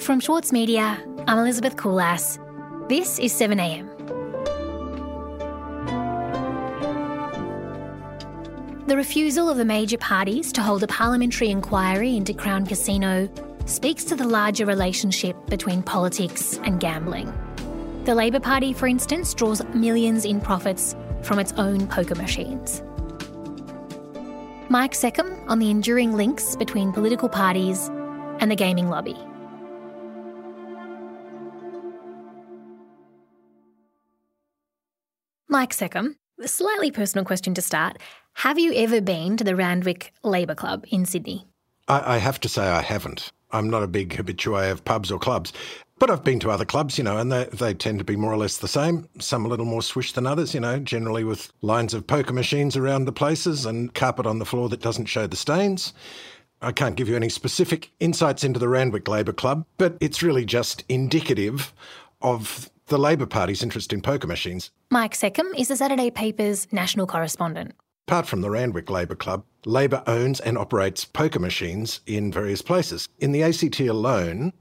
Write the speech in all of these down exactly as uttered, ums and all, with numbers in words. From Schwartz Media, I'm Elizabeth Kulas. This is seven a m. The refusal of the major parties to hold a parliamentary inquiry into Crown Casino speaks to the larger relationship between politics and gambling. The Labor Party, for instance, draws millions in profits from its own poker machines. Mike Seccombe on the enduring links between political parties and the gaming lobby. Mike Seccombe, a slightly personal question to start. Have you ever been to the Randwick Labor Club in Sydney? I, I have to say I haven't. I'm not a big habitué of pubs or clubs, but I've been to other clubs, you know, and they, they tend to be more or less the same, some a little more swish than others, you know, generally with lines of poker machines around the places and carpet on the floor that doesn't show the stains. I can't give you any specific insights into the Randwick Labor Club, but it's really just indicative of the Labor Party's interest in poker machines. Mike Seccombe is the Saturday Paper's national correspondent. Apart from the Randwick Labor Club, Labor owns and operates poker machines in various places. In the A C T alone,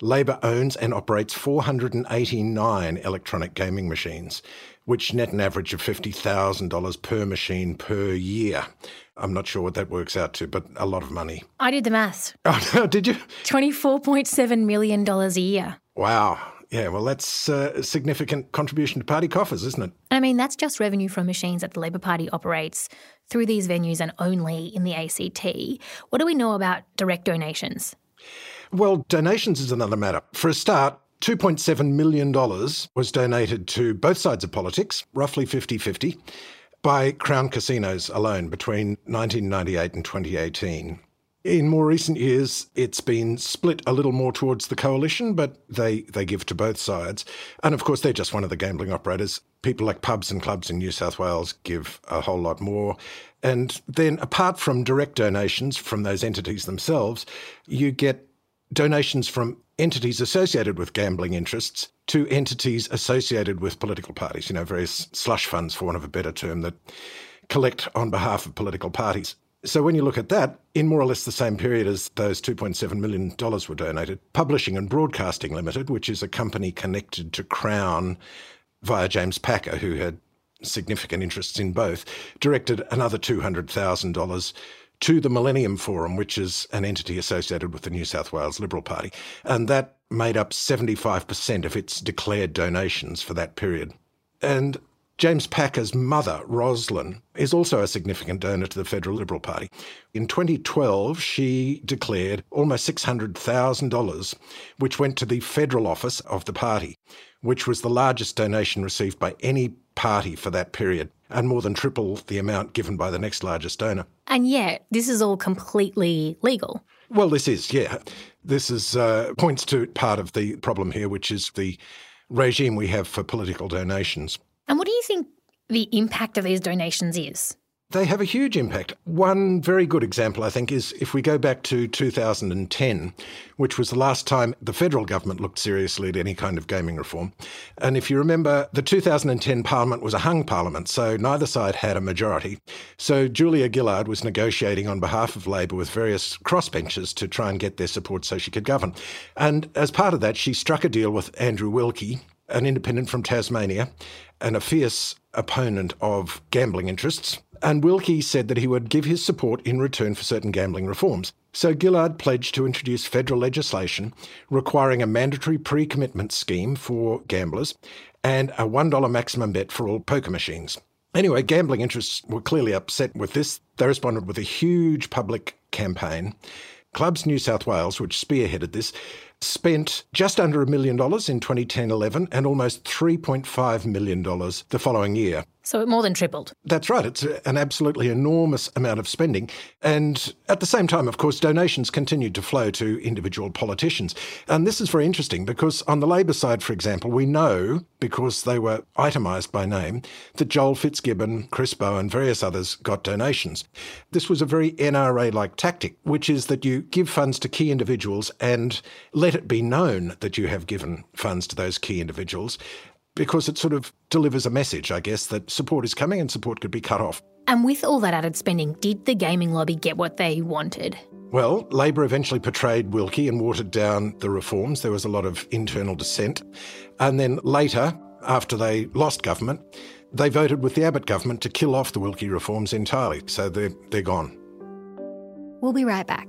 Labor owns and operates four hundred eighty-nine electronic gaming machines, which net an average of fifty thousand dollars per machine per year. I'm not sure what that works out to, but a lot of money. I did the maths. Oh, no, did you? twenty-four point seven million dollars a year. Wow. Yeah, well, that's a significant contribution to party coffers, isn't it? I mean, that's just revenue from machines that the Labor Party operates through these venues and only in the A C T. What do we know about direct donations? Well, donations is another matter. For a start, two point seven million dollars was donated to both sides of politics, roughly fifty-fifty, by Crown Casinos alone between nineteen ninety-eight and twenty eighteen. In more recent years, it's been split a little more towards the coalition, but they, they give to both sides. And of course, they're just one of the gambling operators. People like pubs and clubs in New South Wales give a whole lot more. And then apart from direct donations from those entities themselves, you get donations from entities associated with gambling interests to entities associated with political parties, you know, various slush funds, for want of a better term, that collect on behalf of political parties. So when you look at that, in more or less the same period as those two point seven million dollars were donated, Publishing and Broadcasting Limited, which is a company connected to Crown via James Packer, who had significant interests in both, directed another two hundred thousand dollars to the Millennium Forum, which is an entity associated with the New South Wales Liberal Party. And that made up seventy-five percent of its declared donations for that period. And James Packer's mother, Roslyn, is also a significant donor to the Federal Liberal Party. In twenty twelve, she declared almost six hundred thousand dollars, which went to the federal office of the party, which was the largest donation received by any party for that period, and more than triple the amount given by the next largest donor. And yet, this is all completely legal. Well, this is, yeah. This is uh, points to part of the problem here, which is the regime we have for political donations. And what do you think the impact of these donations is? They have a huge impact. One very good example, I think, is if we go back to two thousand ten, which was the last time the federal government looked seriously at any kind of gaming reform. And if you remember, the two thousand ten parliament was a hung parliament, so neither side had a majority. So Julia Gillard was negotiating on behalf of Labor with various crossbenchers to try and get their support so she could govern. And as part of that, she struck a deal with Andrew Wilkie, an independent from Tasmania and a fierce opponent of gambling interests. And Wilkie said that he would give his support in return for certain gambling reforms. So Gillard pledged to introduce federal legislation requiring a mandatory pre-commitment scheme for gamblers and a one dollar maximum bet for all poker machines. Anyway, gambling interests were clearly upset with this. They responded with a huge public campaign. Clubs New South Wales, which spearheaded this, spent just under a million dollars in twenty ten eleven and almost three point five million dollars the following year. So it more than tripled. That's right. It's an absolutely enormous amount of spending. And at the same time, of course, donations continued to flow to individual politicians. And this is very interesting because on the Labor side, for example, we know, because they were itemised by name, that Joel Fitzgibbon, Chris Bowen and various others got donations. This was a very N R A-like tactic, which is that you give funds to key individuals and let it be known that you have given funds to those key individuals. because it sort of delivers a message, I guess, that support is coming and support could be cut off. And with all that added spending, did the gaming lobby get what they wanted? Well, Labor eventually portrayed Wilkie and watered down the reforms. There was a lot of internal dissent. And then later, after they lost government, they voted with the Abbott government to kill off the Wilkie reforms entirely. So they're, they're gone. We'll be right back.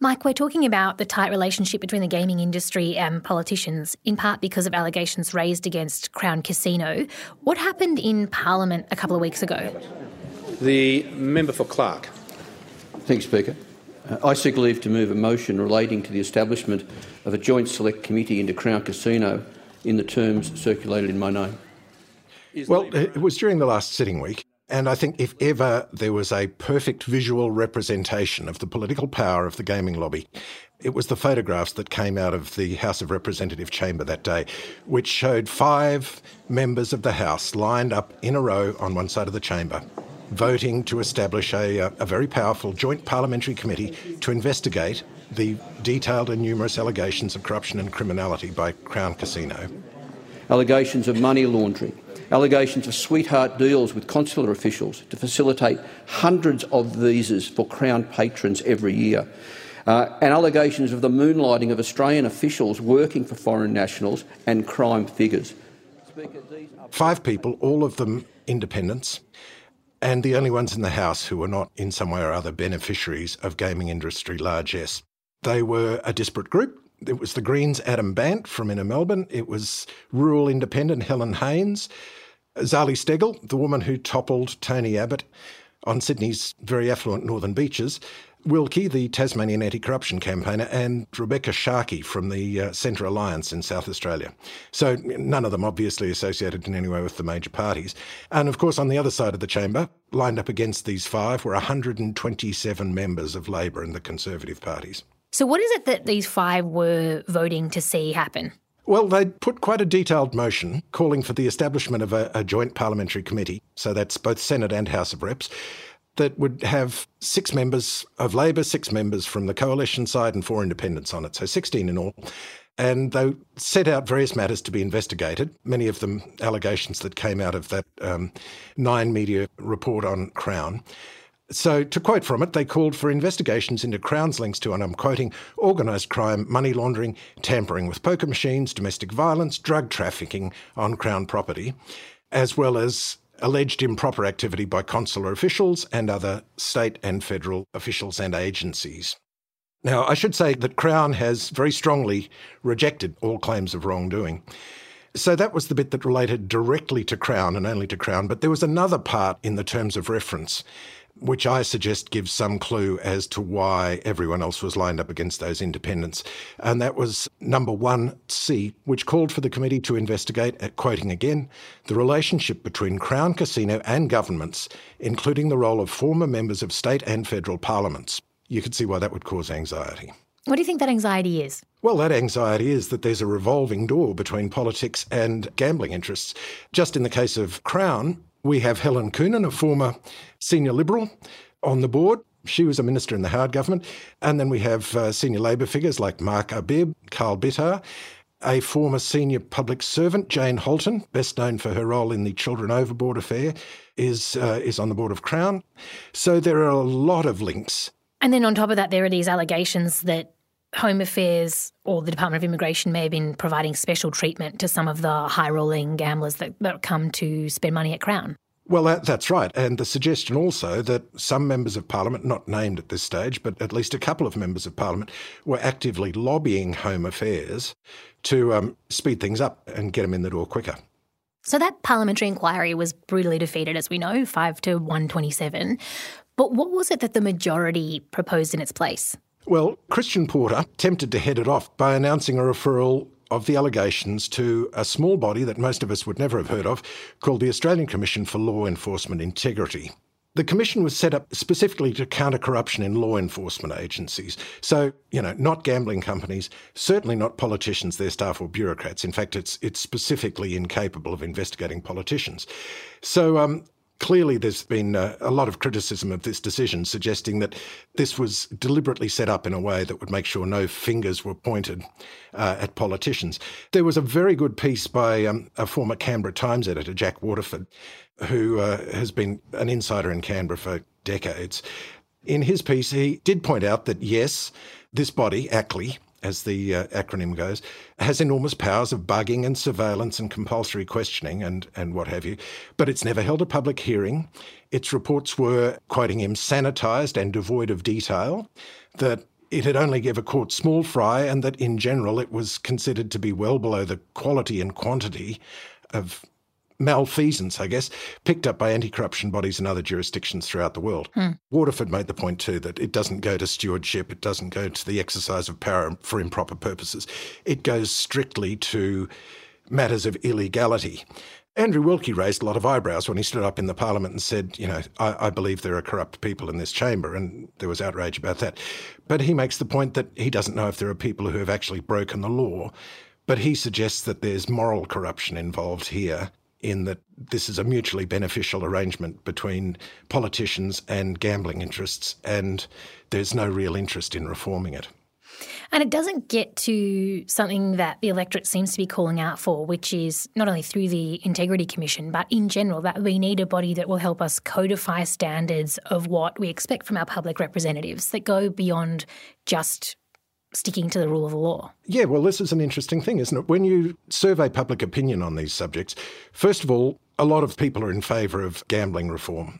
Mike, we're talking about the tight relationship between the gaming industry and politicians, in part because of allegations raised against Crown Casino. What happened in Parliament a couple of weeks ago? The member for Clark. Thanks, Speaker. Uh, I seek leave to move a motion relating to the establishment of a joint select committee into Crown Casino in the terms circulated in my name. Is well, it was during the last sitting week. And I think if ever there was a perfect visual representation of the political power of the gaming lobby, it was the photographs that came out of the House of Representative chamber that day, which showed five members of the House lined up in a row on one side of the chamber, voting to establish a, a very powerful joint parliamentary committee to investigate the detailed and numerous allegations of corruption and criminality by Crown Casino. Allegations of money laundering. Allegations of sweetheart deals with consular officials to facilitate hundreds of visas for Crown patrons every year. Uh, and allegations of the moonlighting of Australian officials working for foreign nationals and crime figures. Five people, all of them independents, and the only ones in the House who were not in some way or other beneficiaries of gaming industry largesse. They were a disparate group. It was the Greens' Adam Bandt from Inner Melbourne. It was rural independent Helen Haines. Zali Stegall, the woman who toppled Tony Abbott on Sydney's very affluent northern beaches, Wilkie, the Tasmanian anti-corruption campaigner, and Rebecca Sharkey from the uh, Centre Alliance in South Australia. So none of them obviously associated in any way with the major parties. And of course, on the other side of the chamber, lined up against these five, were one hundred twenty-seven members of Labor and the Conservative parties. So what is it that these five were voting to see happen? Well, they put quite a detailed motion calling for the establishment of a, a joint parliamentary committee, so that's both Senate and House of Reps, that would have six members of Labor, six members from the coalition side and four independents on it, so sixteen in all. And they set out various matters to be investigated, many of them allegations that came out of that um, Nine Media report on Crown. So to quote from it, they called for investigations into Crown's links to, and I'm quoting, organised crime, money laundering, tampering with poker machines, domestic violence, drug trafficking on Crown property, as well as alleged improper activity by consular officials and other state and federal officials and agencies. Now, I should say that Crown has very strongly rejected all claims of wrongdoing. So that was the bit that related directly to Crown and only to Crown, but there was another part in the terms of reference which I suggest gives some clue as to why everyone else was lined up against those independents. And that was number one C, which called for the committee to investigate, uh, quoting again, the relationship between Crown Casino and governments, including the role of former members of state and federal parliaments. You could see why that would cause anxiety. What do you think that anxiety is? Well, that anxiety is that there's a revolving door between politics and gambling interests. Just in the case of Crown, we have Helen Coonan, a former senior Liberal, on the board. She was a minister in the Howard government. And then we have uh, senior Labor figures like Mark Abib, Carl Bittar, a former senior public servant, Jane Holton, best known for her role in the Children Overboard affair, is uh, is on the board of Crown. So there are a lot of links. And then on top of that, there are these allegations that Home Affairs or the Department of Immigration may have been providing special treatment to some of the high-rolling gamblers that, that come to spend money at Crown. Well, that, that's right. And the suggestion also that some members of Parliament, not named at this stage, but at least a couple of members of Parliament, were actively lobbying Home Affairs to um, speed things up and get them in the door quicker. So that parliamentary inquiry was brutally defeated, as we know, five to one twenty-seven. But what was it that the majority proposed in its place? Well, Christian Porter tempted to head it off by announcing a referral of the allegations to a small body that most of us would never have heard of called the Australian Commission for Law Enforcement Integrity. The commission was set up specifically to counter corruption in law enforcement agencies. So, you know, not gambling companies, certainly not politicians, their staff or bureaucrats. In fact, it's it's specifically incapable of investigating politicians. So, um, Clearly, there's been a, a lot of criticism of this decision, suggesting that this was deliberately set up in a way that would make sure no fingers were pointed uh, at politicians. There was a very good piece by um, a former Canberra Times editor, Jack Waterford, who uh, has been an insider in Canberra for decades. In his piece, he did point out that, yes, this body, A C L I, as the uh, acronym goes, has enormous powers of bugging and surveillance and compulsory questioning and, and what have you. But it's never held a public hearing. Its reports were, quoting him, sanitised and devoid of detail, that it had only given a court small fry and that in general it was considered to be well below the quality and quantity of malfeasance, I guess, picked up by anti-corruption bodies in other jurisdictions throughout the world. Hmm. Waterford made the point too that it doesn't go to stewardship, it doesn't go to the exercise of power for improper purposes. It goes strictly to matters of illegality. Andrew Wilkie raised a lot of eyebrows when he stood up in the Parliament and said, you know, I, I believe there are corrupt people in this chamber, and there was outrage about that. But he makes the point that he doesn't know if there are people who have actually broken the law, but he suggests that there's moral corruption involved here, in that this is a mutually beneficial arrangement between politicians and gambling interests, and there's no real interest in reforming it. And it doesn't get to something that the electorate seems to be calling out for, which is not only through the Integrity Commission, but in general, that we need a body that will help us codify standards of what we expect from our public representatives that go beyond just sticking to the rule of the law. Yeah, well, this is an interesting thing, isn't it? When you survey public opinion on these subjects, first of all, a lot of people are in favour of gambling reform.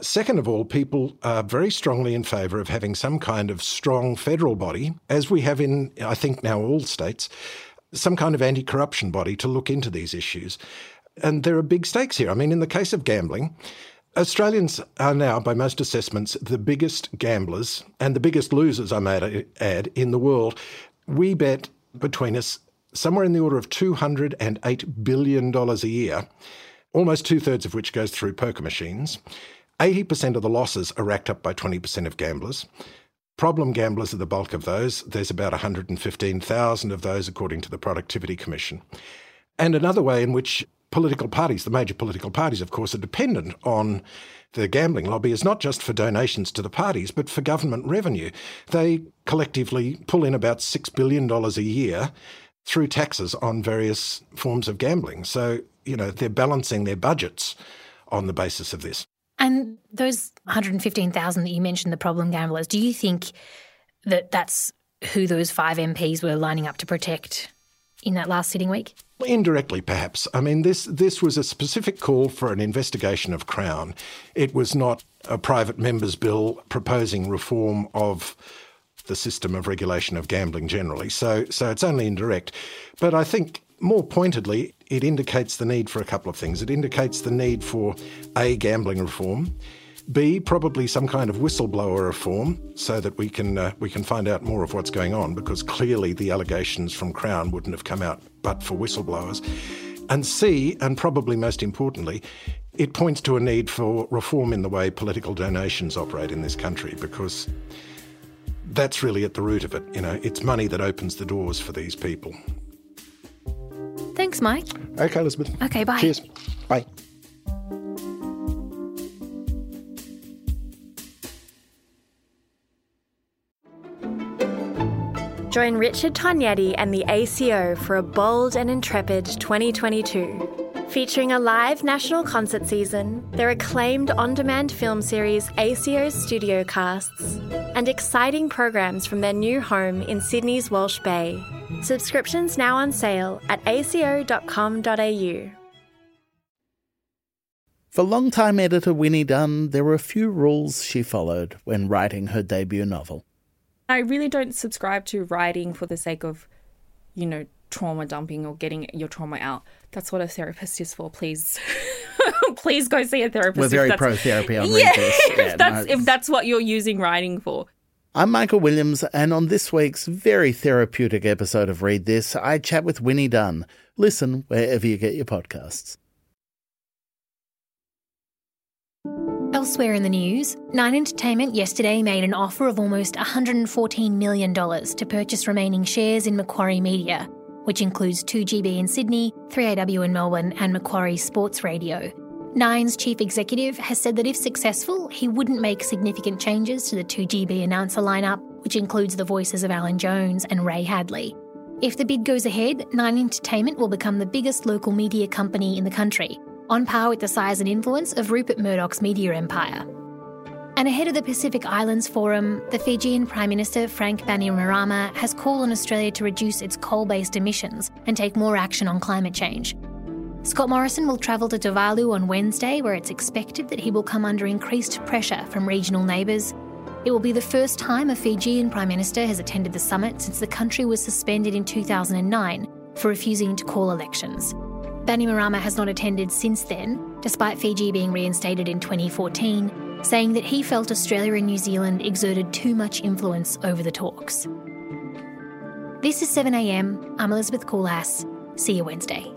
Second of all, people are very strongly in favour of having some kind of strong federal body, as we have in, I think now all states, some kind of anti-corruption body to look into these issues. And there are big stakes here. I mean, in the case of gambling, Australians are now, by most assessments, the biggest gamblers and the biggest losers, I may add, in the world. We bet between us somewhere in the order of two hundred eight billion dollars a year, almost two-thirds of which goes through poker machines. eighty percent of the losses are racked up by twenty percent of gamblers. Problem gamblers are the bulk of those. There's about one hundred fifteen thousand of those, according to the Productivity Commission. And another way in which political parties, the major political parties, of course, are dependent on the gambling lobby is not just for donations to the parties, but for government revenue. They collectively pull in about six billion dollars a year through taxes on various forms of gambling. So, you know, they're balancing their budgets on the basis of this. And those one hundred fifteen thousand that you mentioned, the problem gamblers, do you think that that's who those five M Ps were lining up to protect in that last sitting week? Indirectly, perhaps. I mean, this this was a specific call for an investigation of Crown. It was not a private member's bill proposing reform of the system of regulation of gambling generally. So, so it's only indirect. But I think more pointedly, it indicates the need for a couple of things. It indicates the need for, A, gambling reform, B, probably some kind of whistleblower reform so that we can uh, we can find out more of what's going on, because clearly the allegations from Crown wouldn't have come out but for whistleblowers. And C, and probably most importantly, it points to a need for reform in the way political donations operate in this country, because that's really at the root of it. You know, it's money that opens the doors for these people. Thanks, Mike. OK, Elizabeth. OK, bye. Cheers. Bye. Join Richard Tognetti and the A C O for a bold and intrepid twenty twenty-two. Featuring a live national concert season, their acclaimed on-demand film series A C O's Studio Casts, and exciting programs from their new home in Sydney's Walsh Bay. Subscriptions now on sale at a c o dot com dot a u. For longtime editor Winnie Dunn, there were a few rules she followed when writing her debut novel. I really don't subscribe to writing for the sake of, you know, trauma dumping or getting your trauma out. That's what a therapist is for, please. Please go see a therapist. We're very pro-therapy on yeah, Readers. Yeah, if that's, no. if that's what you're using writing for. I'm Michael Williams, and on this week's very therapeutic episode of Read This, I chat with Winnie Dunn. Listen wherever you get your podcasts. Elsewhere in the news, Nine Entertainment yesterday made an offer of almost one hundred fourteen million dollars to purchase remaining shares in Macquarie Media, which includes two G B in Sydney, three A W in Melbourne and Macquarie Sports Radio. Nine's chief executive has said that if successful, he wouldn't make significant changes to the two G B announcer lineup, which includes the voices of Alan Jones and Ray Hadley. If the bid goes ahead, Nine Entertainment will become the biggest local media company in the country, on par with the size and influence of Rupert Murdoch's media empire. And ahead of the Pacific Islands Forum, the Fijian Prime Minister Frank Bainimarama has called on Australia to reduce its coal-based emissions and take more action on climate change. Scott Morrison will travel to Tuvalu on Wednesday, where it's expected that he will come under increased pressure from regional neighbours. It will be the first time a Fijian Prime Minister has attended the summit since the country was suspended in two thousand nine for refusing to call elections. Bainimarama has not attended since then, despite Fiji being reinstated in twenty fourteen, saying that he felt Australia and New Zealand exerted too much influence over the talks. This is seven a m. I'm Elizabeth Kulas. See you Wednesday.